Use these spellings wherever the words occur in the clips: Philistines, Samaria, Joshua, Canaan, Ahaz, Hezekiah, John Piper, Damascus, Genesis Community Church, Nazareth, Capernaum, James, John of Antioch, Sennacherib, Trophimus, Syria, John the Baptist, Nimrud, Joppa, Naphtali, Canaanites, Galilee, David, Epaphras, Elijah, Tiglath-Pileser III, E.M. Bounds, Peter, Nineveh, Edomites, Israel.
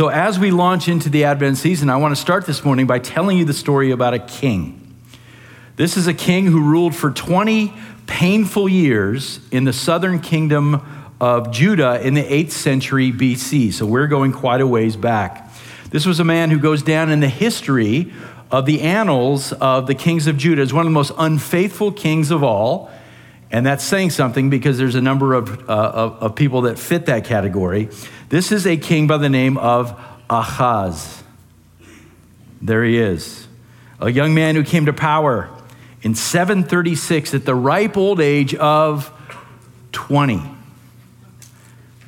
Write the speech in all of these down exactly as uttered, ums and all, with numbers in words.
So as we launch into the Advent season, I want to start this morning by telling you the story about a king. This is a king who ruled for twenty painful years in the southern kingdom of Judah in the eighth century B C. So we're going quite a ways back. This was a man who goes down in the history of the annals of the kings of Judah as one of the most unfaithful kings of all. And that's saying something because there's a number of, uh, of, of people that fit that category. This is a king by the name of Ahaz. There he is. A young man who came to power in seven thirty-six at the ripe old age of twenty.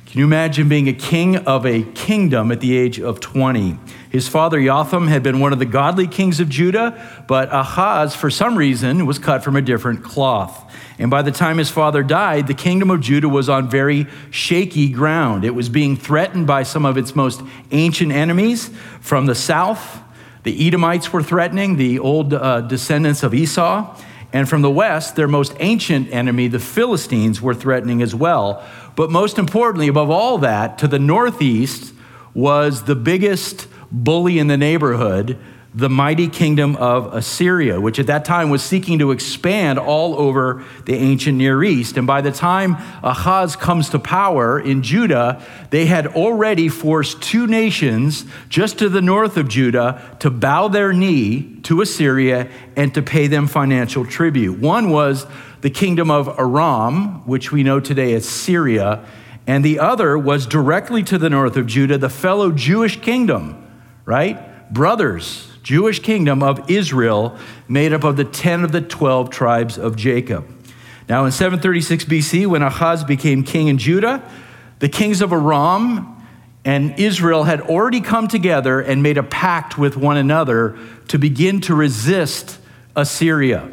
Can you imagine being a king of a kingdom at the age of twenty? His father Yotham had been one of the godly kings of Judah, but Ahaz, for some reason, was cut from a different cloth. And by the time his father died, the kingdom of Judah was on very shaky ground. It was being threatened by some of its most ancient enemies from the south. The Edomites were threatening, the old uh, descendants of Esau. And from the west, their most ancient enemy, the Philistines, were threatening as well. But most importantly, above all that, to the northeast was the biggest bully in the neighborhood, the mighty kingdom of Assyria, which at that time was seeking to expand all over the ancient Near East. And by the time Ahaz comes to power in Judah, they had already forced two nations just to the north of Judah to bow their knee to Assyria and to pay them financial tribute. One was the kingdom of Aram, which we know today as Syria, and the other was directly to the north of Judah, the fellow Jewish kingdom, right? Brothers, Jewish kingdom of Israel, made up of the ten of the twelve tribes of Jacob. Now in seven thirty-six B C, when Ahaz became king in Judah, the kings of Aram and Israel had already come together and made a pact with one another to begin to resist Assyria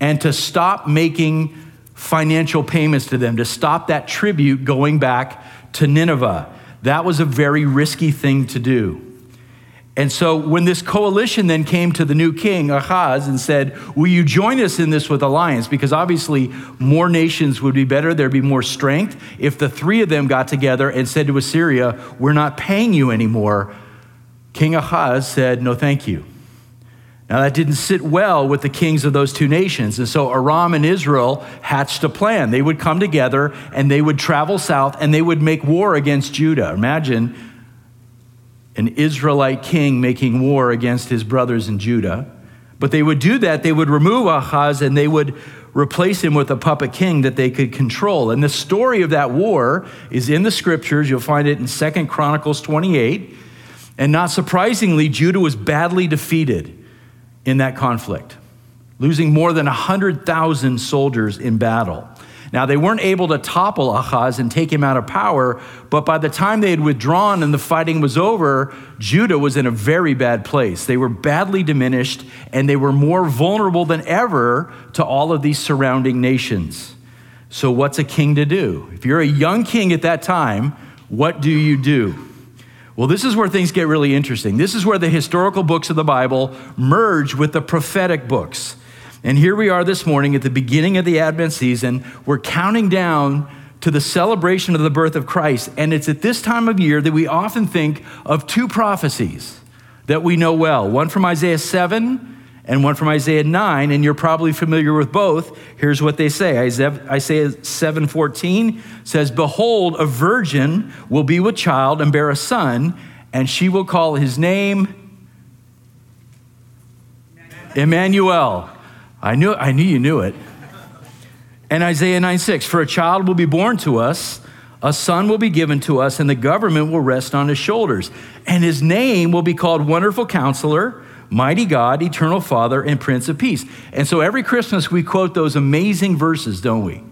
and to stop making financial payments to them, to stop that tribute going back to Nineveh. That was a very risky thing to do. And so when this coalition then came to the new king, Ahaz, and said, will you join us in this with alliance? Because obviously more nations would be better. There'd be more strength if the three of them got together and said to Assyria, we're not paying you anymore. King Ahaz said, no, thank you. Now that didn't sit well with the kings of those two nations. And so Aram and Israel hatched a plan. They would come together and they would travel south and they would make war against Judah. Imagine an Israelite king making war against his brothers in Judah. But they would do that. They would remove Ahaz and they would replace him with a puppet king that they could control. And the story of that war is in the scriptures. You'll find it in Second Chronicles twenty-eight. And not surprisingly, Judah was badly defeated in that conflict, losing more than one hundred thousand soldiers in battle. Now, they weren't able to topple Ahaz and take him out of power, but by the time they had withdrawn and the fighting was over, Judah was in a very bad place. They were badly diminished, and they were more vulnerable than ever to all of these surrounding nations. So what's a king to do? If you're a young king at that time, what do you do? Well, this is where things get really interesting. This is where the historical books of the Bible merge with the prophetic books. And here we are this morning at the beginning of the Advent season. We're counting down to the celebration of the birth of Christ. And it's at this time of year that we often think of two prophecies that we know well, one from Isaiah seven and one from Isaiah nine, and you're probably familiar with both. Here's what they say. Isaiah seven fourteen says, behold, a virgin will be with child and bear a son, and she will call his name Immanuel. I knew, I knew you knew it. And Isaiah nine six, for a child will be born to us, a son will be given to us, and the government will rest on his shoulders. And his name will be called Wonderful Counselor, Mighty God, Eternal Father, and Prince of Peace. And so every Christmas we quote those amazing verses, don't we?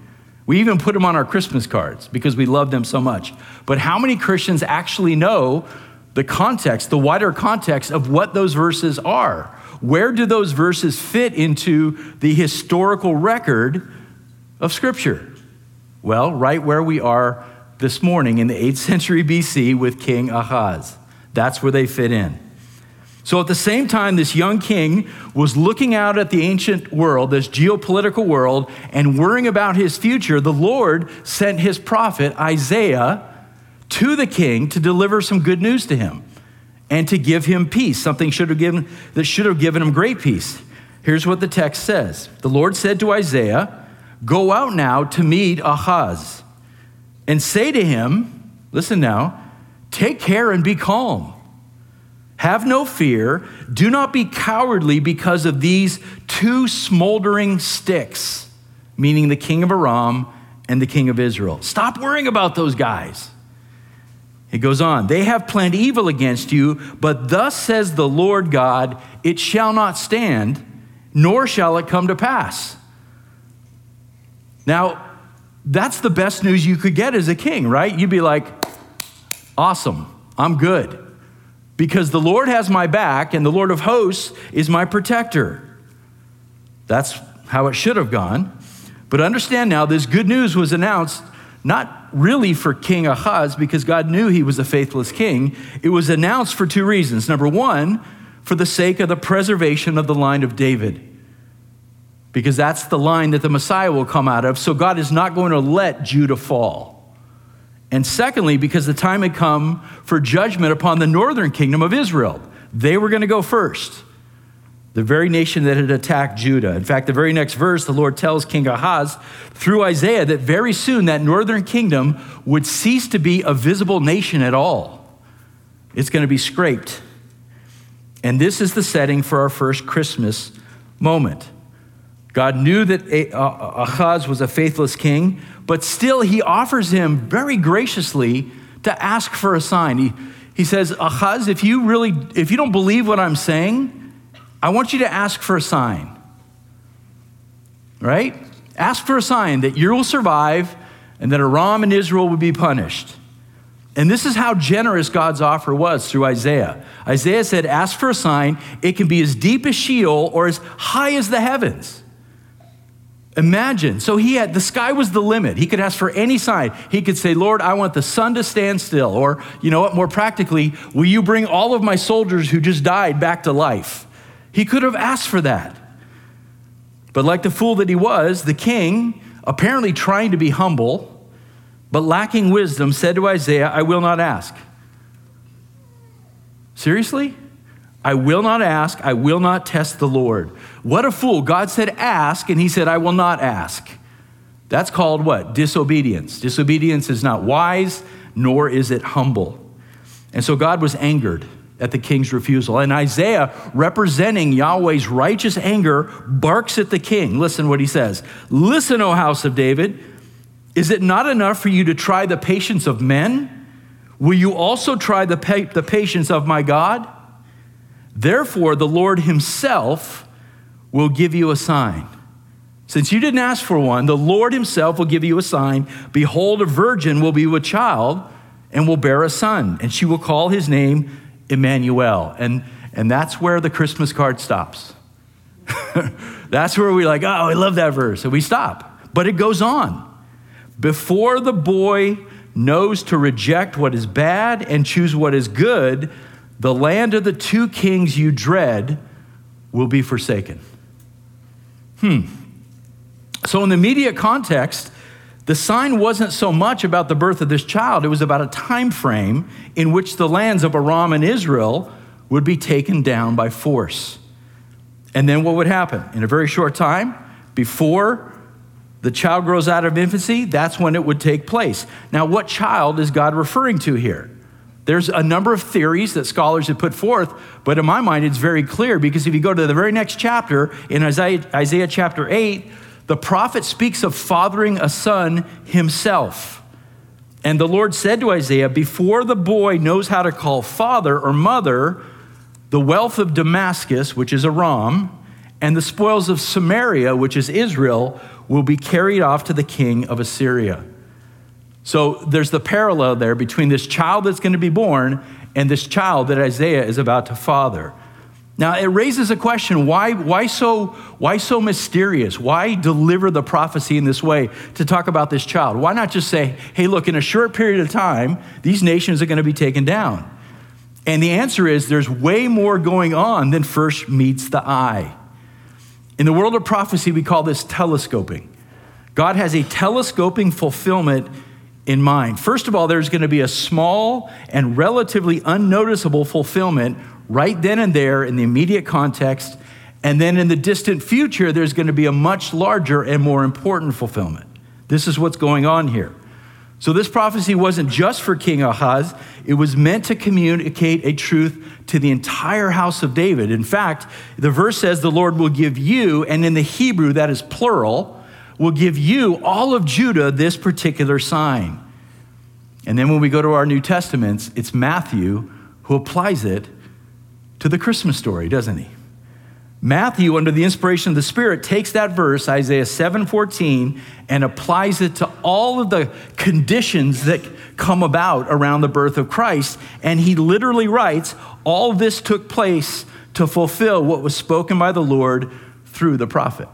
We even put them on our Christmas cards because we love them so much. But how many Christians actually know the context, the wider context of what those verses are? Where do those verses fit into the historical record of Scripture? Well, right where we are this morning in the eighth century B C with King Ahaz. That's where they fit in. So at the same time, this young king was looking out at the ancient world, this geopolitical world, and worrying about his future, the Lord sent his prophet Isaiah to the king to deliver some good news to him. and to give him peace, something should have given, that should have given him great peace. Here's what the text says. The Lord said to Isaiah, go out now to meet Ahaz and say to him, listen now, take care and be calm. Have no fear. Do not be cowardly because of these two smoldering sticks, meaning the king of Aram and the king of Israel. Stop worrying about those guys. It goes on. They have planned evil against you, but thus says the Lord God, it shall not stand, nor shall it come to pass. Now, that's the best news you could get as a king, right? You'd be like, awesome, I'm good. Because the Lord has my back and the Lord of hosts is my protector. That's how it should have gone. But understand now, this good news was announced not really for King Ahaz because God knew he was a faithless king. It was announced for two reasons. Number one, for the sake of the preservation of the line of David, because that's the line that the Messiah will come out of. So God is not going to let Judah fall. And secondly, because the time had come for judgment upon the northern kingdom of Israel. They were going to go first, the very nation that had attacked Judah. In fact, the very next verse, the Lord tells King Ahaz through Isaiah that very soon that northern kingdom would cease to be a visible nation at all. It's going to be scraped. And this is the setting for our first Christmas moment. God knew that Ahaz was a faithless king, but still he offers him very graciously to ask for a sign. He, he says, Ahaz, if you really, if you don't believe what I'm saying, I want you to ask for a sign, right? Ask for a sign that you will survive and that Aram and Israel will be punished. And this is how generous God's offer was through Isaiah. Isaiah said, ask for a sign. It can be as deep as Sheol or as high as the heavens. Imagine, so he had, the sky was the limit. He could ask for any sign. He could say, Lord, I want the sun to stand still. Or, you know what, more practically, will you bring all of my soldiers who just died back to life? He could have asked for that. But like the fool that he was, the king, apparently trying to be humble, but lacking wisdom, said to Isaiah, I will not ask. Seriously? I will not ask, I will not test the Lord. What a fool. God said ask, and he said, I will not ask. That's called what? Disobedience. Disobedience is not wise, nor is it humble. And so God was angered at the king's refusal. And Isaiah, representing Yahweh's righteous anger, barks at the king. Listen what he says. Listen, O house of David, is it not enough for you to try the patience of men? Will you also try the pa- the patience of my God? Therefore, the Lord himself will give you a sign. Since you didn't ask for one, the Lord himself will give you a sign. Behold, a virgin will be with child and will bear a son, and she will call his name Immanuel. And, and that's where the Christmas card stops. That's where we're like, oh, I love that verse. And we stop. But it goes on. Before the boy knows to reject what is bad and choose what is good, the land of the two kings you dread will be forsaken. Hmm. So in the immediate context, the sign wasn't so much about the birth of this child. It was about a time frame in which the lands of Aram and Israel would be taken down by force. And then what would happen? In a very short time, before the child grows out of infancy, that's when it would take place. Now, what child is God referring to here? There's a number of theories that scholars have put forth, but in my mind, it's very clear because if you go to the very next chapter in Isaiah, Isaiah chapter eight, the prophet speaks of fathering a son himself. And the Lord said to Isaiah, before the boy knows how to call father or mother, the wealth of Damascus, which is Aram, and the spoils of Samaria, which is Israel, will be carried off to the king of Assyria. So there's the parallel there between this child that's going to be born and this child that Isaiah is about to father. Now, it raises a question, why, why, so, why so mysterious? Why deliver the prophecy in this way to talk about this child? Why not just say, hey, look, in a short period of time, these nations are going to be taken down? And the answer is there's way more going on than first meets the eye. In the world of prophecy, we call this telescoping. God has a telescoping fulfillment in mind. First of all, there's going to be a small and relatively unnoticeable fulfillment right then and there in the immediate context. And then in the distant future, there's going to be a much larger and more important fulfillment. This is what's going on here. So this prophecy wasn't just for King Ahaz. It was meant to communicate a truth to the entire house of David. In fact, the verse says, the Lord will give you, and in the Hebrew, that is plural, will give you, all of Judah, this particular sign. And then when we go to our New Testaments, it's Matthew who applies it to the Christmas story, doesn't he? Matthew, under the inspiration of the Spirit, takes that verse, Isaiah seven fourteen, and applies it to all of the conditions that come about around the birth of Christ. And he literally writes, all this took place to fulfill what was spoken by the Lord through the prophet.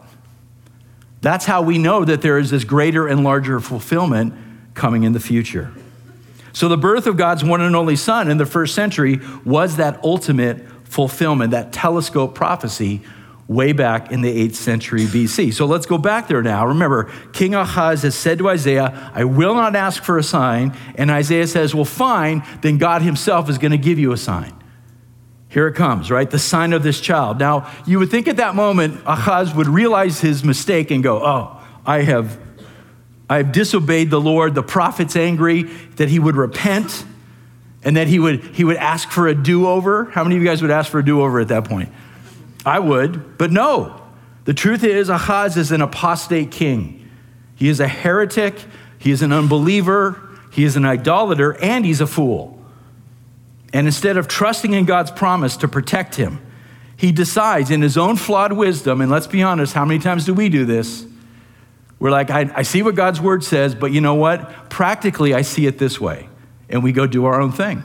That's how we know that there is this greater and larger fulfillment coming in the future. So the birth of God's one and only Son in the first century was that ultimate fulfillment, that telescope prophecy way back in the eighth century B C. So let's go back there now. Remember, King Ahaz has said to Isaiah, I will not ask for a sign. And Isaiah says, well, fine, then God himself is going to give you a sign. Here it comes, right? The sign of this child. Now, you would think at that moment, Ahaz would realize his mistake and go, oh, I have, I have disobeyed the Lord. The prophet's angry, that he would repent. And that he would he would ask for a do-over. How many of you guys would ask for a do-over at that point? I would, but no. The truth is, Ahaz is an apostate king. He is a heretic, he is an unbeliever, he is an idolater, and he's a fool. And instead of trusting in God's promise to protect him, he decides in his own flawed wisdom, and let's be honest, how many times do we do this? We're like, I, I see what God's word says, but you know what? Practically, I see it this way. And we go do our own thing.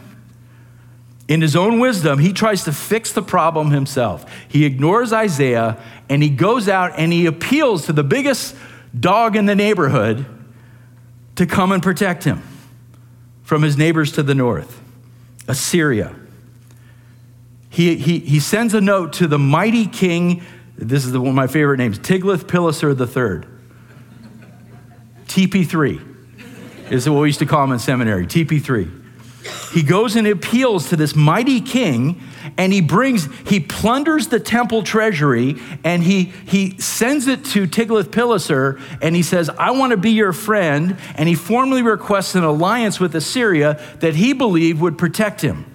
In his own wisdom, he tries to fix the problem himself. He ignores Isaiah, and he goes out and he appeals to the biggest dog in the neighborhood to come and protect him from his neighbors to the north, Assyria. He, he, he sends a note to the mighty king, this is the, one of my favorite names, Tiglath-Pileser the third, T P three. Is what we used to call him in seminary, T P three. He goes and appeals to this mighty king, and he brings, he plunders the temple treasury, and he he sends it to Tiglath-Pileser, and he says, I want to be your friend, and he formally requests an alliance with Assyria that he believed would protect him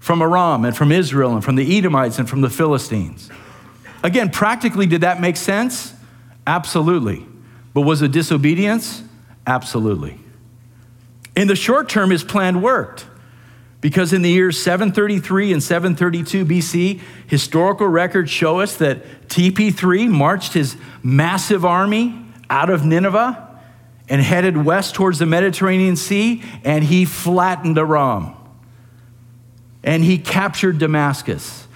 from Aram and from Israel and from the Edomites and from the Philistines. Again, practically, did that make sense? Absolutely. But was it disobedience? Absolutely. In the short term, his plan worked because in the years seven thirty-three and seven thirty-two B C, historical records show us that T P three marched his massive army out of Nineveh and headed west towards the Mediterranean Sea, and he flattened Aram. And he captured Damascus.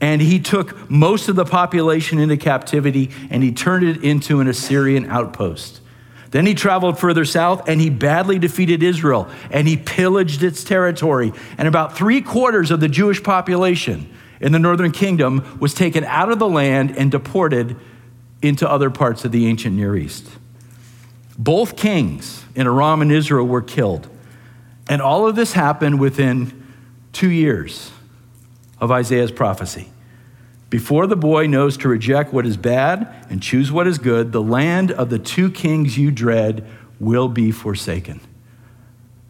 And he took most of the population into captivity, and he turned it into an Assyrian outpost. Then he traveled further south, and he badly defeated Israel, and he pillaged its territory. And about three quarters of the Jewish population in the northern kingdom was taken out of the land and deported into other parts of the ancient Near East. Both kings in Aram and Israel were killed. And all of this happened within two years of Isaiah's prophecy. Before the boy knows to reject what is bad and choose what is good, the land of the two kings you dread will be forsaken.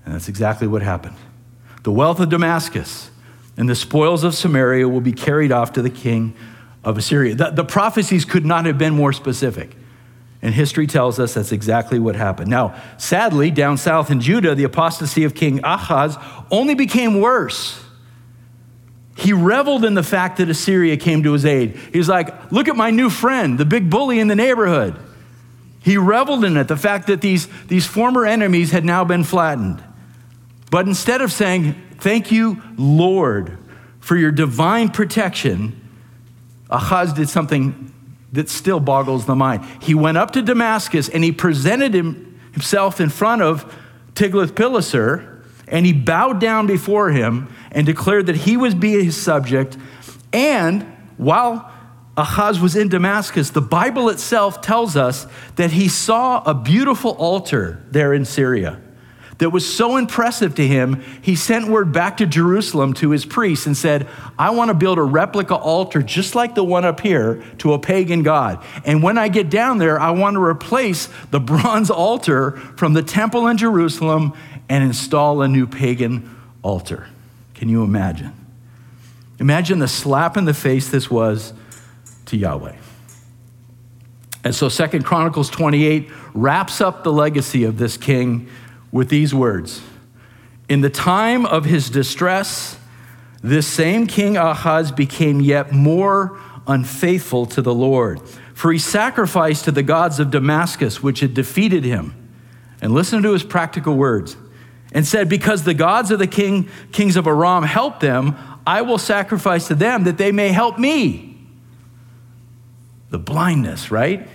And that's exactly what happened. The wealth of Damascus and the spoils of Samaria will be carried off to the king of Assyria. The, the prophecies could not have been more specific. And history tells us that's exactly what happened. Now, sadly, down south in Judah, the apostasy of King Ahaz only became worse. He reveled in the fact that Assyria came to his aid. He's like, look at my new friend, the big bully in the neighborhood. He reveled in it, the fact that these, these former enemies had now been flattened. But instead of saying, thank you, Lord, for your divine protection, Ahaz did something that still boggles the mind. He went up to Damascus and he presented him, himself in front of Tiglath-Pileser, and he bowed down before him and declared that he would be his subject. And while Ahaz was in Damascus, the Bible itself tells us that he saw a beautiful altar there in Syria that was so impressive to him, he sent word back to Jerusalem to his priests and said, I want to build a replica altar just like the one up here to a pagan god. And when I get down there, I want to replace the bronze altar from the temple in Jerusalem and install a new pagan altar. Can you imagine? Imagine the slap in the face this was to Yahweh. And so Second Chronicles twenty-eight wraps up the legacy of this king with these words. In the time of his distress, this same king Ahaz became yet more unfaithful to the Lord, for he sacrificed to the gods of Damascus, which had defeated him. And listen to his practical words. And said, because the gods of the king, kings of Aram helped them, I will sacrifice to them that they may help me. The blindness, right?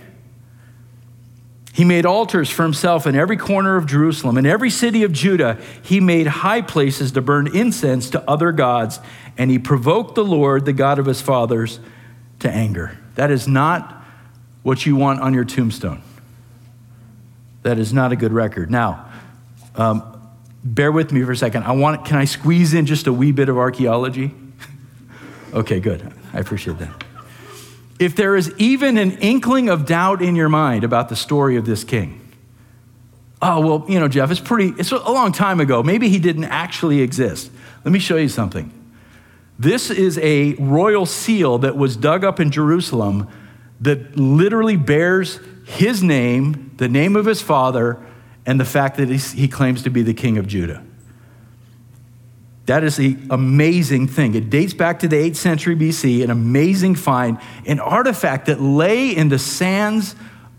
He made altars for himself in every corner of Jerusalem. In every city of Judah, he made high places to burn incense to other gods, and he provoked the Lord, the God of his fathers, to anger. That is not what you want on your tombstone. That is not a good record. Now, um, bear with me for a second. I want, can I squeeze in just a wee bit of archaeology? Okay, good. I appreciate that. If there is even an inkling of doubt in your mind about the story of this king, oh, well, you know, Jeff, it's pretty, it's a long time ago. Maybe he didn't actually exist. Let me show you something. This is a royal seal that was dug up in Jerusalem that literally bears his name, the name of his father, and the fact that he claims to be the king of Judah. That is the amazing thing. It dates back to the eighth century B C, an amazing find, an artifact that lay in the sands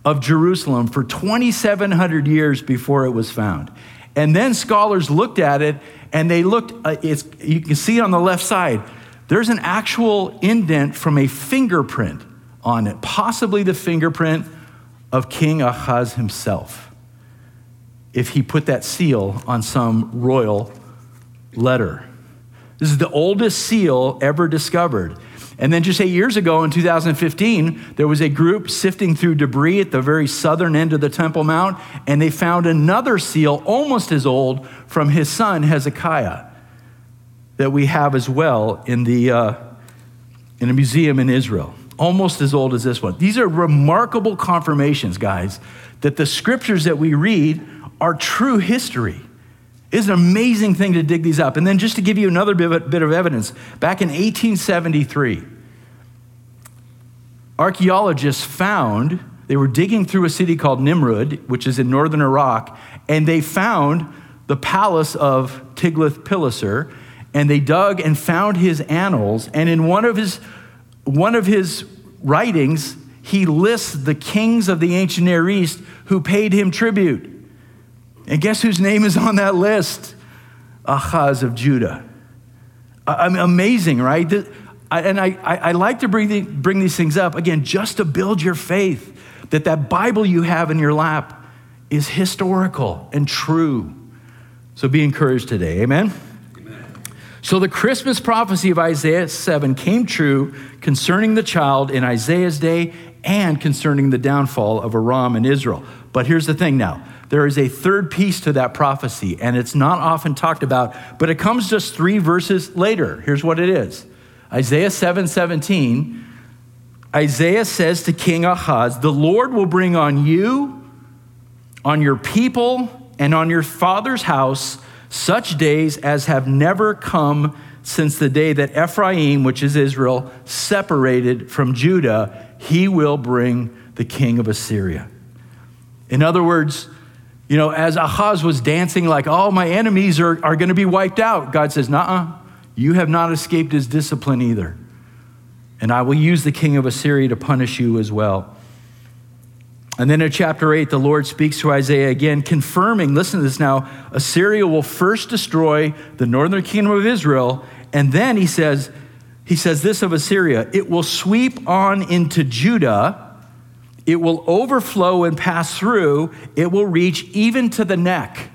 of Jerusalem for twenty-seven hundred years before it was found. And then scholars looked at it and they looked, uh, it's, you can see on the left side, there's an actual indent from a fingerprint on it, possibly the fingerprint of King Ahaz himself, if he put that seal on some royal letter. This is the oldest seal ever discovered. And then just eight years ago in two thousand fifteen, there was a group sifting through debris at the very southern end of the Temple Mount, and they found another seal almost as old from his son Hezekiah that we have as well in the uh, in a museum in Israel, almost as old as this one. These are remarkable confirmations, guys, that the scriptures that we read are true history. It's an amazing thing to dig these up. And then just to give you another bit of evidence, back in eighteen seventy-three, archaeologists found, they were digging through a city called Nimrud, which is in northern Iraq, and they found the palace of Tiglath-Pileser, and they dug and found his annals, and in one of his, one of his writings, he lists the kings of the ancient Near East who paid him tribute. And guess whose name is on that list? Ahaz of Judah. I mean, amazing, right? And I, I like to bring, the, bring these things up, again, just to build your faith that that Bible you have in your lap is historical and true. So be encouraged today, amen? Amen. So the Christmas prophecy of Isaiah seven came true concerning the child in Isaiah's day and concerning the downfall of Aram and Israel. But here's the thing now. There is a third piece to that prophecy, and it's not often talked about, but it comes just three verses later. Here's what it is. Isaiah seven seventeen, Isaiah says to King Ahaz, the Lord will bring on you, on your people, and on your father's house such days as have never come since the day that Ephraim, which is Israel, separated from Judah. He will bring the king of Assyria. In other words, you know, as Ahaz was dancing like, oh, my enemies are, are going to be wiped out, God says, nuh-uh, you have not escaped his discipline either. And I will use the king of Assyria to punish you as well. And then in chapter eight, the Lord speaks to Isaiah again, confirming, listen to this now, Assyria will first destroy the northern kingdom of Israel. And then he says, he says this of Assyria, it will sweep on into Judah. It will overflow and pass through. It will reach even to the neck.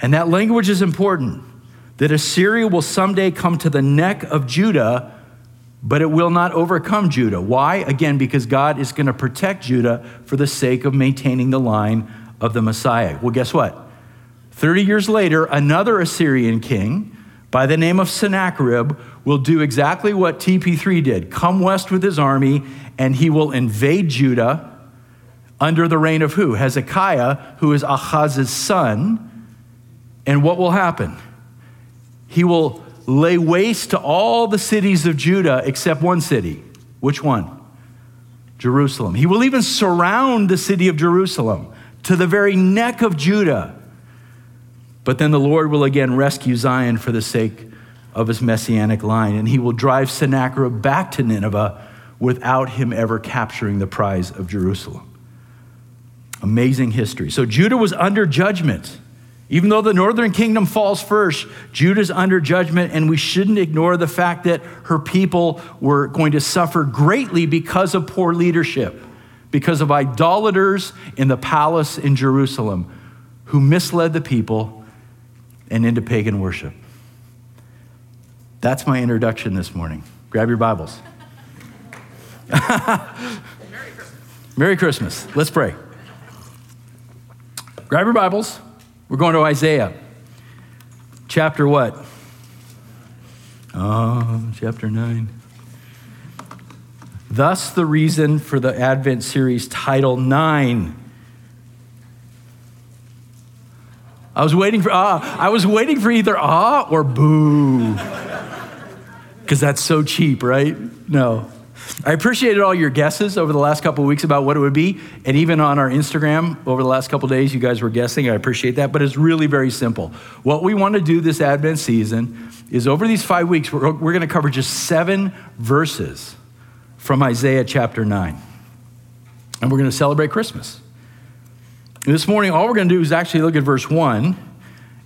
And that language is important, that Assyria will someday come to the neck of Judah, but it will not overcome Judah. Why? Again, because God is going to protect Judah for the sake of maintaining the line of the Messiah. Well, guess what? Thirty years later, another Assyrian king by the name of Sennacherib will do exactly what T P three did, come west with his army, and he will invade Judah under the reign of who? Hezekiah, who is Ahaz's son. And what will happen? He will lay waste to all the cities of Judah except one city. Which one? Jerusalem. He will even surround the city of Jerusalem to the very neck of Judah. But then the Lord will again rescue Zion for the sake of his messianic line, and he will drive Sennacherib back to Nineveh without him ever capturing the prize of Jerusalem. Amazing history. So Judah was under judgment. Even though the northern kingdom falls first, Judah's under judgment, and we shouldn't ignore the fact that her people were going to suffer greatly because of poor leadership, because of idolaters in the palace in Jerusalem who misled the people and into pagan worship. That's my introduction this morning. Grab your Bibles. Merry Christmas. Merry Christmas. Let's pray. Grab your Bibles. We're going to Isaiah. Chapter what? Oh, chapter nine. Thus the reason for the Advent series title nine. I was waiting for ah, I was waiting for either ah or boo. Because that's so cheap, right? No. I appreciated all your guesses over the last couple of weeks about what it would be. And even on our Instagram over the last couple of days, you guys were guessing. I appreciate that, but it's really very simple. What we want to do this Advent season is over these five weeks, we're, we're going to cover just seven verses from Isaiah chapter nine. And we're going to celebrate Christmas. And this morning, all we're going to do is actually look at verse one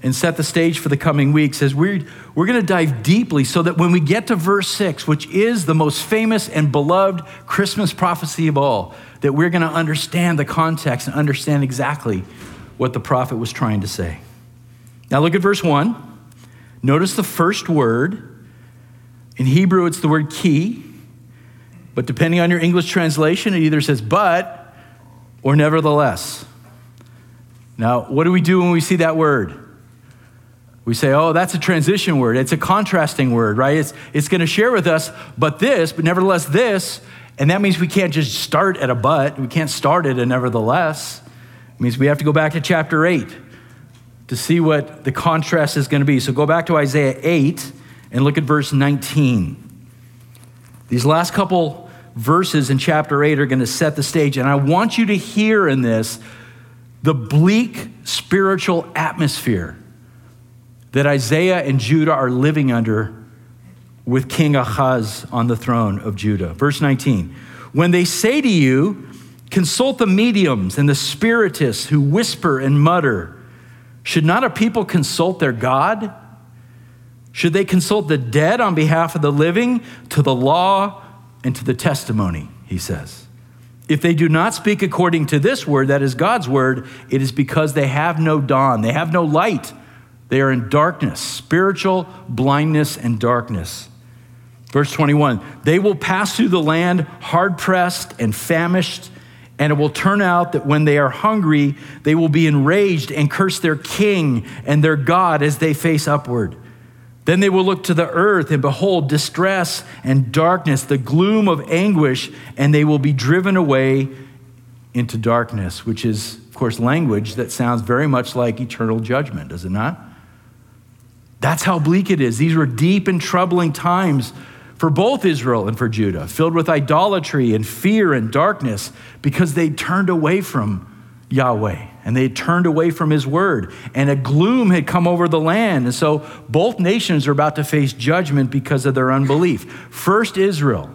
and set the stage for the coming weeks as we're, we're going to dive deeply so that when we get to verse six, which is the most famous and beloved Christmas prophecy of all, that we're going to understand the context and understand exactly what the prophet was trying to say. Now look at verse one. Notice the first word. In Hebrew, it's the word ki, but depending on your English translation, it either says but or nevertheless. Now, what do we do when we see that word? We say, oh, that's a transition word. It's a contrasting word, right? It's it's going to share with us, but this, but nevertheless this, and that means we can't just start at a but. We can't start at a nevertheless. It means we have to go back to chapter eight to see what the contrast is going to be. So go back to Isaiah eight and look at verse nineteen. These last couple verses in chapter eight are going to set the stage, and I want you to hear in this the bleak spiritual atmosphere that Isaiah and Judah are living under with King Ahaz on the throne of Judah. Verse nineteen, when they say to you, consult the mediums and the spiritists who whisper and mutter, should not a people consult their God? Should they consult the dead on behalf of the living, to the law and to the testimony, he says. If they do not speak according to this word, that is God's word, it is because they have no dawn, they have no light. They are in darkness, spiritual blindness and darkness. Verse twenty-one, they will pass through the land hard-pressed and famished, and it will turn out that when they are hungry, they will be enraged and curse their king and their God as they face upward. Then they will look to the earth and behold distress and darkness, the gloom of anguish, and they will be driven away into darkness, which is, of course, language that sounds very much like eternal judgment, does it not? That's how bleak it is. These were deep and troubling times for both Israel and for Judah, filled with idolatry and fear and darkness because they turned away from Yahweh and they turned away from his word, and a gloom had come over the land. And so both nations are about to face judgment because of their unbelief. First Israel,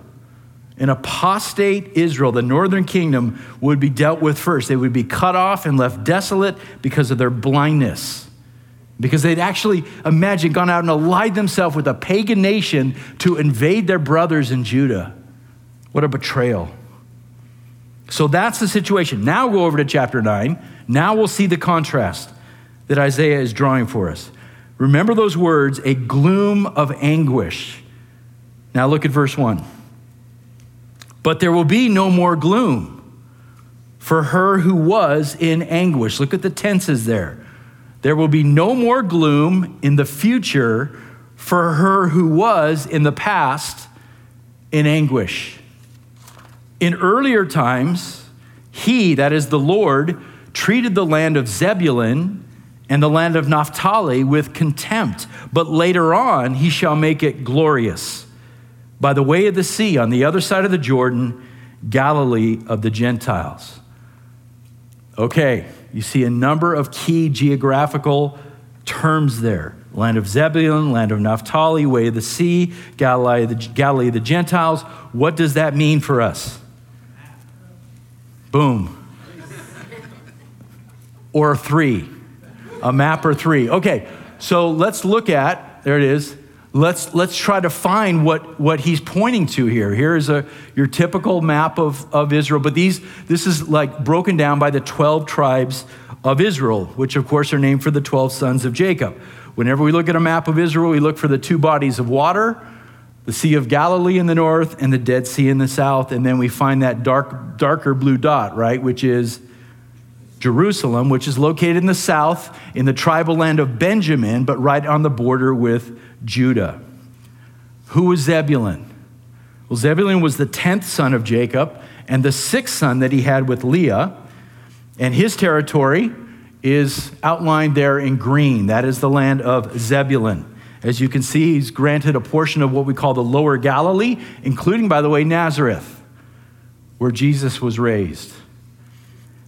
an apostate Israel, the northern kingdom, would be dealt with first. They would be cut off and left desolate because of their blindness, because they'd actually, imagine, gone out and allied themselves with a pagan nation to invade their brothers in Judah. What a betrayal. So that's the situation. Now go over to chapter nine. Now we'll see the contrast that Isaiah is drawing for us. Remember those words, a gloom of anguish. Now look at verse one. But there will be no more gloom for her who was in anguish. Look at the tenses there. There will be no more gloom in the future for her who was in the past in anguish. In earlier times, he, that is the Lord, treated the land of Zebulun and the land of Naphtali with contempt. But later on, he shall make it glorious. By the way of the sea, on the other side of the Jordan, Galilee of the Gentiles. Okay, you see a number of key geographical terms there. Land of Zebulun, land of Naphtali, way of the sea, Galilee of the, Galilee of the Gentiles. What does that mean for us? Boom. Or three, a map or three. Okay, so let's look at, there it is. Let's let's try to find what, what he's pointing to here. Here is a your typical map of, of Israel, but these this is like broken down by the twelve tribes of Israel, which of course are named for the twelve sons of Jacob. Whenever we look at a map of Israel, we look for the two bodies of water, the Sea of Galilee in the north and the Dead Sea in the south, and then we find that dark darker blue dot, right, which is Jerusalem, which is located in the south in the tribal land of Benjamin, but right on the border with Judah. Who was Zebulun? Well, Zebulun was the tenth son of Jacob and the sixth son that he had with Leah. And his territory is outlined there in green. That is the land of Zebulun. As you can see, he's granted a portion of what we call the lower Galilee, including, by the way, Nazareth, where Jesus was raised.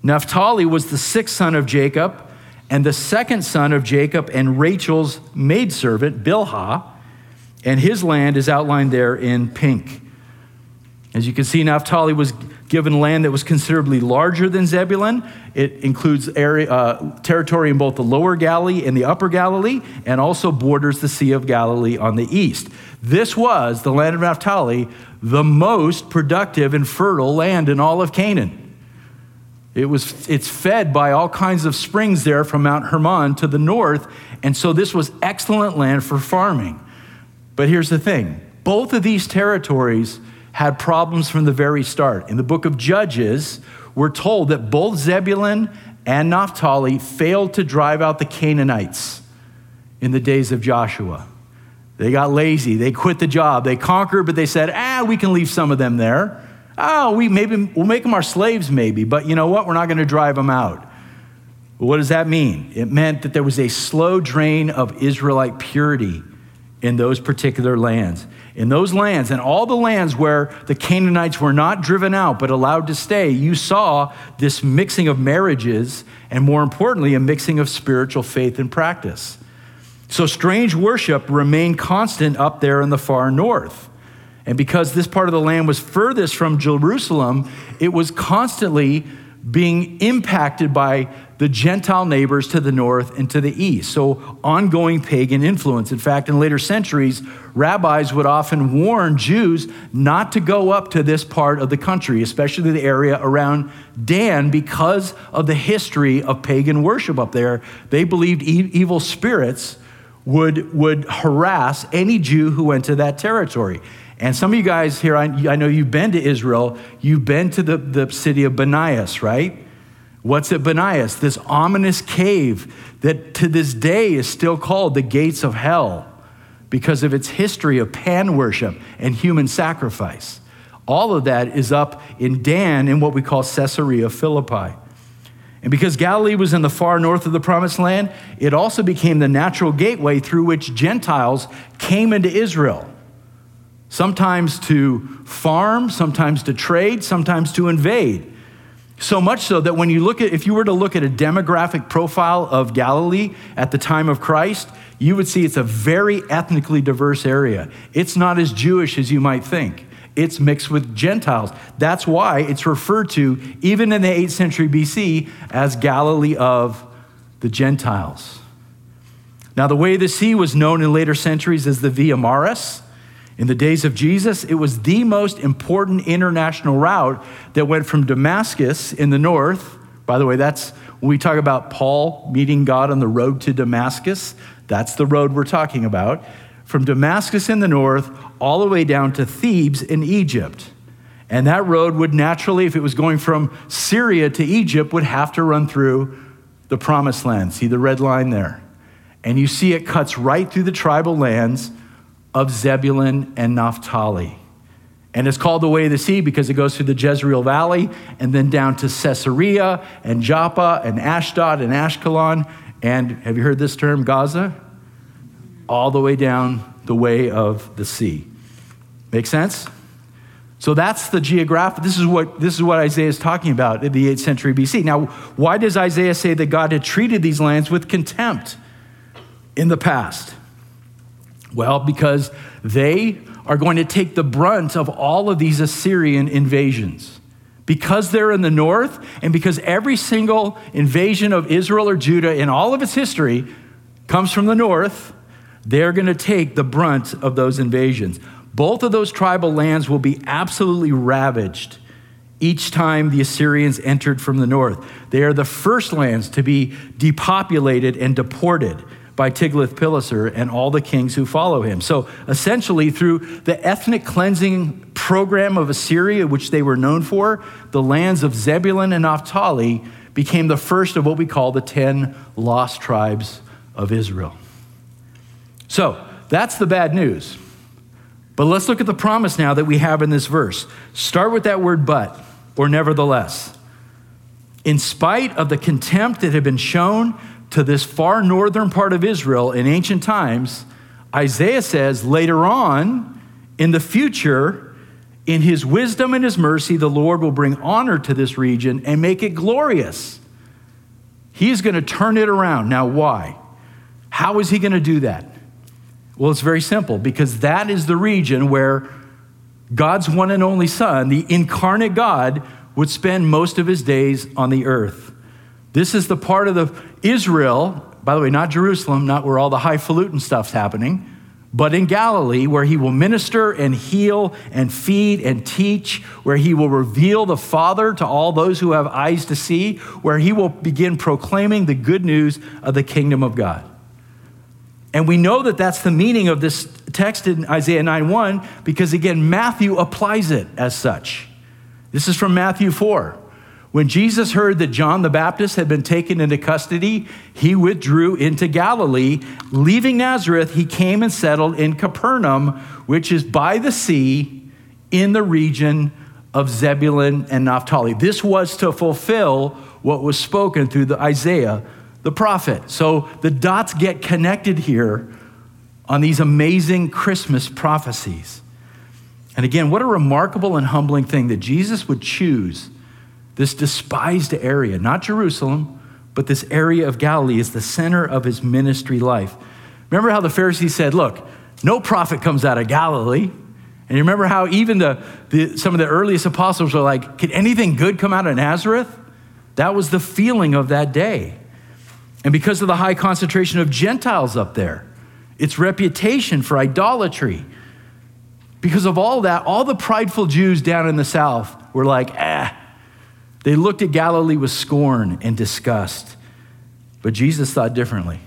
Naphtali was the sixth son of Jacob and the second son of Jacob and Rachel's maidservant, Bilhah, and his land is outlined there in pink. As you can see, Naphtali was given land that was considerably larger than Zebulun. It includes area, uh, territory in both the lower Galilee and the upper Galilee, and also borders the Sea of Galilee on the east. This was, the land of Naphtali, the most productive and fertile land in all of Canaan. It was, it's fed by all kinds of springs there from Mount Hermon to the north. And so this was excellent land for farming. But here's the thing. Both of these territories had problems from the very start. In the book of Judges, we're told that both Zebulun and Naphtali failed to drive out the Canaanites in the days of Joshua. They got lazy. They quit the job. They conquered, but they said, ah, we can leave some of them there. Oh, we maybe we'll make them our slaves maybe, but you know what? We're not going to drive them out. What does that mean? It meant that there was a slow drain of Israelite purity in those particular lands. In those lands and all the lands where the Canaanites were not driven out but allowed to stay, you saw this mixing of marriages and, more importantly, a mixing of spiritual faith and practice. So strange worship remained constant up there in the far north. And because this part of the land was furthest from Jerusalem, it was constantly being impacted by the Gentile neighbors to the north and to the east. So ongoing pagan influence. In fact, in later centuries, rabbis would often warn Jews not to go up to this part of the country, especially the area around Dan, because of the history of pagan worship up there. They believed e- evil spirits would, would harass any Jew who went to that territory. And some of you guys here, I, I know you've been to Israel. You've been to the, the city of Banias, right? What's at Banias? This ominous cave that to this day is still called the gates of hell because of its history of pan worship and human sacrifice. All of that is up in Dan in what we call Caesarea Philippi. And because Galilee was in the far north of the Promised Land, it also became the natural gateway through which Gentiles came into Israel. Sometimes to farm, sometimes to trade, sometimes to invade. So much so that when you look at, if you were to look at a demographic profile of Galilee at the time of Christ, you would see it's a very ethnically diverse area. It's not as Jewish as you might think. It's mixed with Gentiles. That's why it's referred to, even in the eighth century B C, as Galilee of the Gentiles. Now, the way of the sea was known in later centuries as the Via Maris. In the days of Jesus, it was the most important international route that went from Damascus in the north. By the way, that's when we talk about Paul meeting God on the road to Damascus. That's the road we're talking about. From Damascus in the north, all the way down to Thebes in Egypt. And that road would naturally, if it was going from Syria to Egypt, would have to run through the promised land. See the red line there. And you see it cuts right through the tribal lands of Zebulun and Naphtali. And it's called the Way of the Sea because it goes through the Jezreel Valley and then down to Caesarea and Joppa and Ashdod and Ashkelon. And have you heard this term, Gaza? All the way down the Way of the Sea. Make sense? So that's the geographic, this is what this is what Isaiah is talking about in the eighth century B C. Now, why does Isaiah say that God had treated these lands with contempt in the past? Well, because they are going to take the brunt of all of these Assyrian invasions. Because they're in the north, and because every single invasion of Israel or Judah in all of its history comes from the north, they're going to take the brunt of those invasions. Both of those tribal lands will be absolutely ravaged each time the Assyrians entered from the north. They are the first lands to be depopulated and deported by Tiglath-Pileser and all the kings who follow him. So essentially, through the ethnic cleansing program of Assyria, which they were known for, the lands of Zebulun and Naphtali became the first of what we call the ten lost tribes of Israel. So that's the bad news. But let's look at the promise now that we have in this verse. Start with that word but, or nevertheless. In spite of the contempt that had been shown to this far northern part of Israel in ancient times, Isaiah says later on in the future, in his wisdom and his mercy, the Lord will bring honor to this region and make it glorious. He's going to turn it around. Now, why? How is he going to do that? Well, it's very simple, because that is the region where God's one and only Son, the incarnate God, would spend most of his days on the earth. This is the part of the Israel, by the way, not Jerusalem, not where all the highfalutin stuff's happening, but in Galilee, where he will minister and heal and feed and teach, where he will reveal the Father to all those who have eyes to see, where he will begin proclaiming the good news of the kingdom of God. And we know that that's the meaning of this text in Isaiah nine one, because again, Matthew applies it as such. This is from Matthew four. When Jesus heard that John the Baptist had been taken into custody, he withdrew into Galilee. Leaving Nazareth, he came and settled in Capernaum, which is by the sea in the region of Zebulun and Naphtali. This was to fulfill what was spoken through the Isaiah the prophet. So the dots get connected here on these amazing Christmas prophecies. And again, what a remarkable and humbling thing that Jesus would choose this despised area, not Jerusalem, but this area of Galilee is the center of his ministry life. Remember how the Pharisees said, look, no prophet comes out of Galilee. And you remember how even the, the some of the earliest apostles were like, could anything good come out of Nazareth? That was the feeling of that day. And because of the high concentration of Gentiles up there, its reputation for idolatry, because of all that, all the prideful Jews down in the south were like, eh. They looked at Galilee with scorn and disgust. But Jesus thought differently.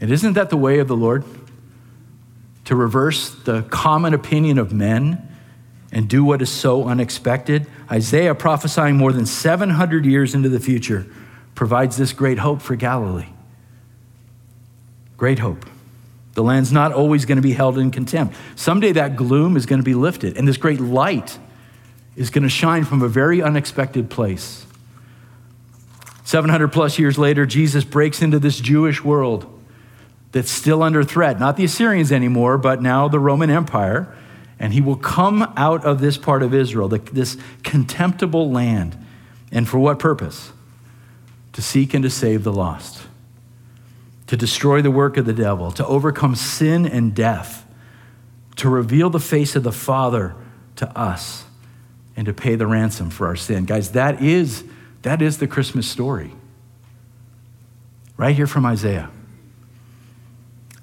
And isn't that the way of the Lord? To reverse the common opinion of men and do what is so unexpected? Isaiah, prophesying more than seven hundred years into the future, provides this great hope for Galilee. Great hope. The land's not always going to be held in contempt. Someday that gloom is going to be lifted, and this great light is going to shine from a very unexpected place. seven hundred plus years later, Jesus breaks into this Jewish world that's still under threat, not the Assyrians anymore, but now the Roman Empire, and he will come out of this part of Israel, this contemptible land. And for what purpose? To seek and to save the lost, to destroy the work of the devil, to overcome sin and death, to reveal the face of the Father to us, and to pay the ransom for our sin. Guys, that is, that is the Christmas story, right here from Isaiah.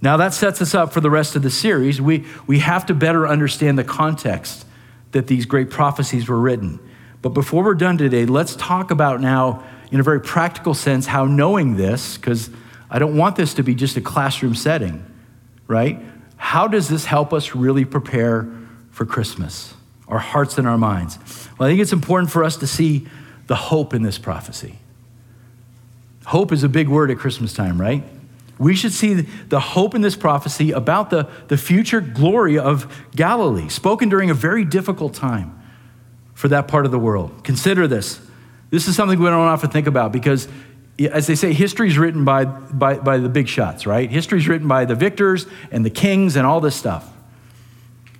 Now that sets us up for the rest of the series. We, we have to better understand the context that these great prophecies were written. But before we're done today, let's talk about now, in a very practical sense, how knowing this, because I don't want this to be just a classroom setting, right? How does this help us really prepare for Christmas, our hearts and our minds? Well, I think it's important for us to see the hope in this prophecy. Hope is a big word at Christmas time, right? We should see the hope in this prophecy about the, the future glory of Galilee, spoken during a very difficult time for that part of the world. Consider this. This is something we don't often think about because, as they say, history's written by, by, by the big shots, right? History's written by the victors and the kings and all this stuff.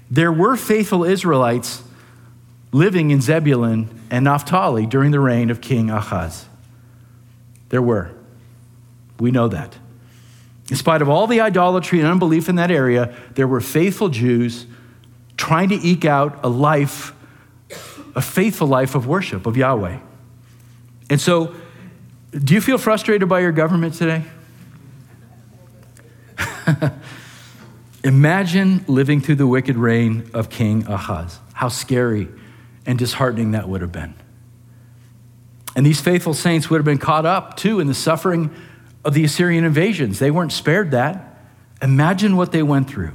There were faithful Israelites living in Zebulun and Naphtali during the reign of King Ahaz. There were. We know that. In spite of all the idolatry and unbelief in that area, there were faithful Jews trying to eke out a life, a faithful life of worship of Yahweh. And so, do you feel frustrated by your government today? Imagine living through the wicked reign of King Ahaz. How scary and disheartening that would have been. And these faithful saints would have been caught up too in the suffering of the Assyrian invasions. They weren't spared that. Imagine what they went through,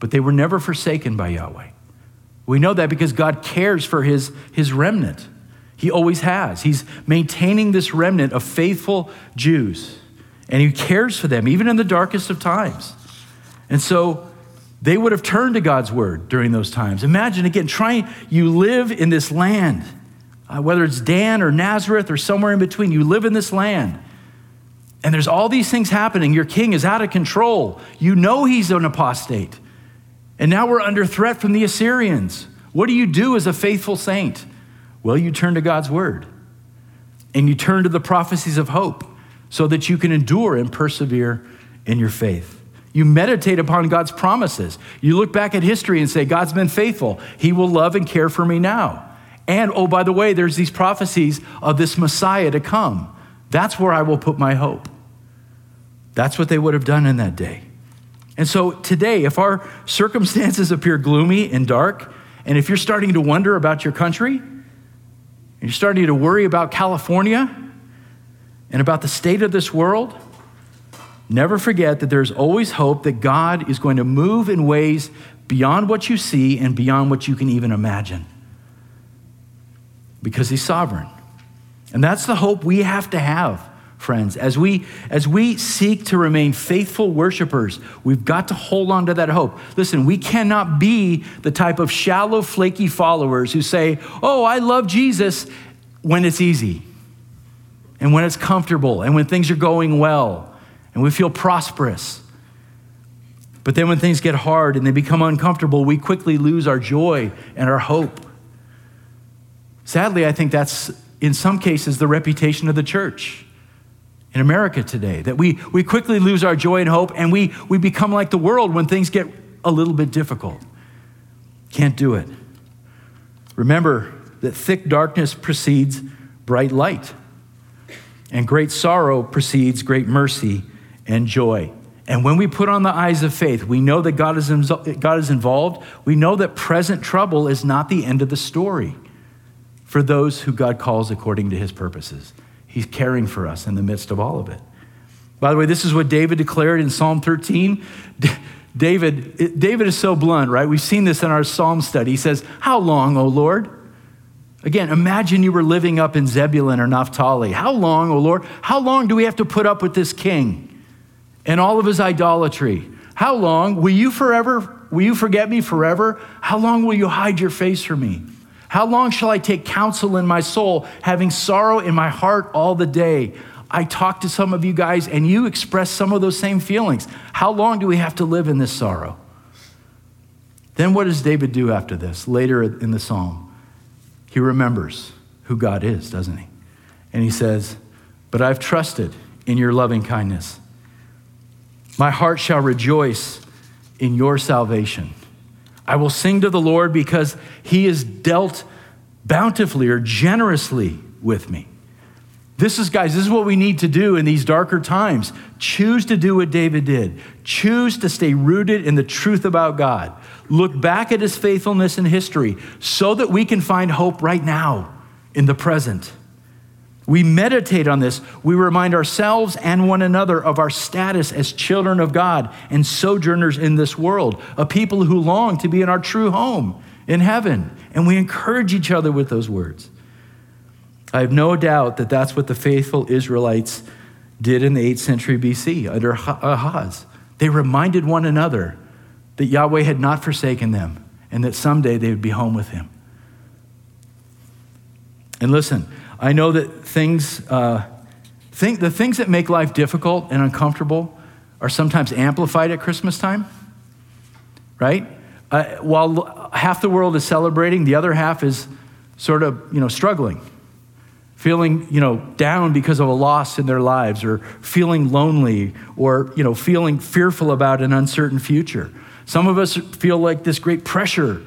but they were never forsaken by Yahweh. We know that because God cares for his, his remnant. He always has. He's maintaining this remnant of faithful Jews, and he cares for them even in the darkest of times. And so they would have turned to God's word during those times. Imagine again, trying, you live in this land, uh, whether it's Dan or Nazareth or somewhere in between, you live in this land. And there's all these things happening. Your king is out of control. You know he's an apostate. And now we're under threat from the Assyrians. What do you do as a faithful saint? Well, you turn to God's word and you turn to the prophecies of hope so that you can endure and persevere in your faith. You meditate upon God's promises. You look back at history and say, God's been faithful. He will love and care for me now. And oh, by the way, there's these prophecies of this Messiah to come. That's where I will put my hope. That's what they would have done in that day. And so today, if our circumstances appear gloomy and dark, and if you're starting to wonder about your country, and you're starting to worry about California and about the state of this world, never forget that there's always hope that God is going to move in ways beyond what you see and beyond what you can even imagine, because he's sovereign. And that's the hope we have to have, friends. As we as we seek to remain faithful worshipers, we've got to hold on to that hope. Listen, we cannot be the type of shallow, flaky followers who say, oh, I love Jesus when it's easy and when it's comfortable and when things are going well and we feel prosperous. But then when things get hard and they become uncomfortable, we quickly lose our joy and our hope. Sadly, I think that's, in some cases, the reputation of the church in America today, that we, we quickly lose our joy and hope, and we, we become like the world when things get a little bit difficult. Can't do it. Remember that thick darkness precedes bright light, and great sorrow precedes great mercy and joy. And when we put on the eyes of faith, we know that God is, God is involved. We know that present trouble is not the end of the story for those who God calls according to his purposes. He's caring for us in the midst of all of it. By the way, this is what David declared in Psalm thirteen. D- David, it, David is so blunt, right? We've seen this in our Psalm study. He says, how long, O Lord? Again, imagine you were living up in Zebulun or Naphtali. How long, O Lord? How long do we have to put up with this king and all of his idolatry? How long? Will you forever? Will you forget me forever? How long will you hide your face from me? How long shall I take counsel in my soul, having sorrow in my heart all the day? I talked to some of you guys and you expressed some of those same feelings. How long do we have to live in this sorrow? Then what does David do after this? Later in the psalm, he remembers who God is, doesn't he? And he says, but I've trusted in your loving kindness. My heart shall rejoice in your salvation. I will sing to the Lord because he has dealt bountifully or generously with me. This is, guys, this is what we need to do in these darker times. Choose to do what David did. Choose to stay rooted in the truth about God. Look back at his faithfulness in history so that we can find hope right now in the present. We meditate on this. We remind ourselves and one another of our status as children of God and sojourners in this world, a people who long to be in our true home in heaven. And we encourage each other with those words. I have no doubt that that's what the faithful Israelites did in the eighth century B C under Ahaz. They reminded one another that Yahweh had not forsaken them and that someday they would be home with him. And listen, I know that things, uh, think, the things that make life difficult and uncomfortable are sometimes amplified at Christmas time, right? Uh, while half the world is celebrating, the other half is sort of, you know, struggling, feeling, you know, down because of a loss in their lives, or feeling lonely, or, you know, feeling fearful about an uncertain future. Some of us feel like this great pressure,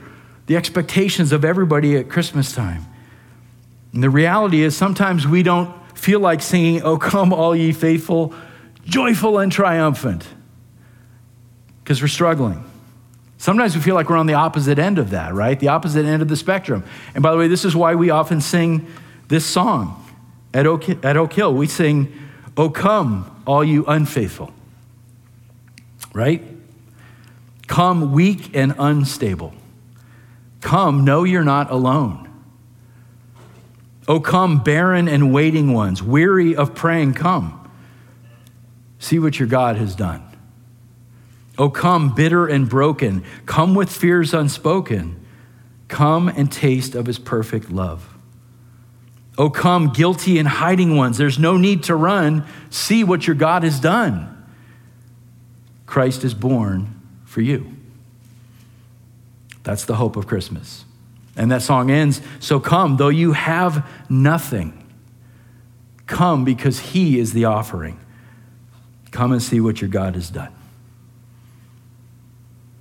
the expectations of everybody at Christmas time. And the reality is sometimes we don't feel like singing, "Oh, come all ye faithful, joyful and triumphant," because we're struggling. Sometimes we feel like we're on the opposite end of that, right? The opposite end of the spectrum. And by the way, this is why we often sing this song at Oak, at Oak Hill. We sing, "Oh, come all you unfaithful," right? Come weak and unstable. Come, know you're not alone. Oh, come barren and waiting ones, weary of praying, come. See what your God has done. Oh, come bitter and broken. Come with fears unspoken. Come and taste of his perfect love. Oh, come guilty and hiding ones. There's no need to run. See what your God has done. Christ is born for you. That's the hope of Christmas. And that song ends, "So come, though you have nothing. Come, because he is the offering. Come and see what your God has done."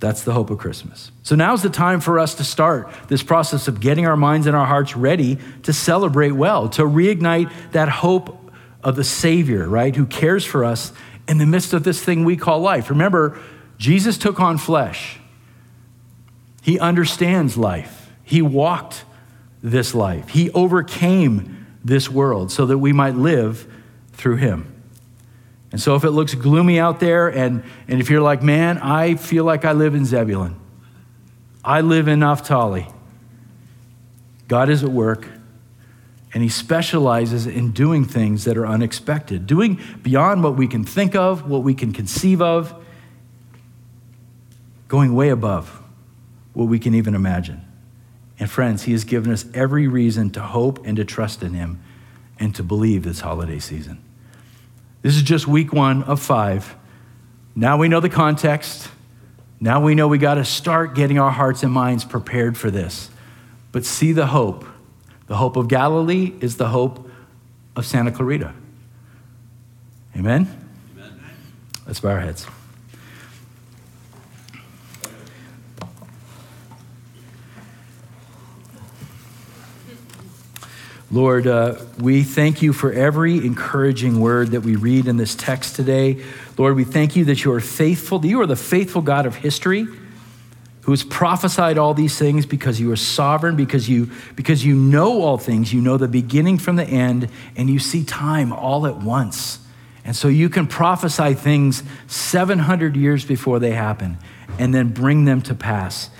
That's the hope of Christmas. So now's the time for us to start this process of getting our minds and our hearts ready to celebrate well, to reignite that hope of the Savior, right, who cares for us in the midst of this thing we call life. Remember, Jesus took on flesh. He understands life. He walked this life. He overcame this world so that we might live through him. And so if it looks gloomy out there, and, and if you're like, "Man, I feel like I live in Zebulun. I live in Naphtali," God is at work, and he specializes in doing things that are unexpected, doing beyond what we can think of, what we can conceive of, going way above what we can even imagine. And friends, he has given us every reason to hope and to trust in him and to believe this holiday season. This is just week one of five. Now we know the context. Now we know we got to start getting our hearts and minds prepared for this. But see the hope. The hope of Galilee is the hope of Santa Clarita. Amen? Amen. Let's bow our heads. Lord, uh, we thank you for every encouraging word that we read in this text today. Lord, we thank you that you are faithful, that you are the faithful God of history who has prophesied all these things because you are sovereign, because you, because you know all things. You know the beginning from the end, and you see time all at once. And so you can prophesy things seven hundred years before they happen and then bring them to pass.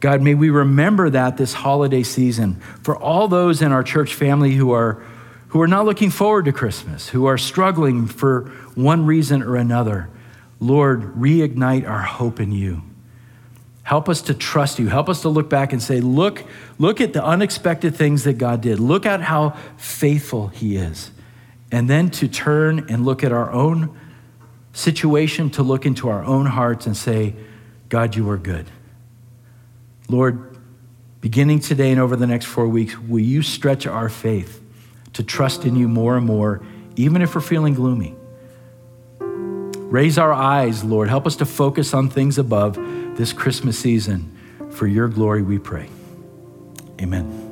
God, may we remember that this holiday season for all those in our church family who are who are not looking forward to Christmas, who are struggling for one reason or another. Lord, reignite our hope in you. Help us to trust you. Help us to look back and say, look, look at the unexpected things that God did. Look at how faithful he is. And then to turn and look at our own situation, to look into our own hearts and say, God, you are good. Lord, beginning today and over the next four weeks, will you stretch our faith to trust in you more and more, even if we're feeling gloomy? Raise our eyes, Lord. Help us to focus on things above this Christmas season. For your glory, we pray. Amen.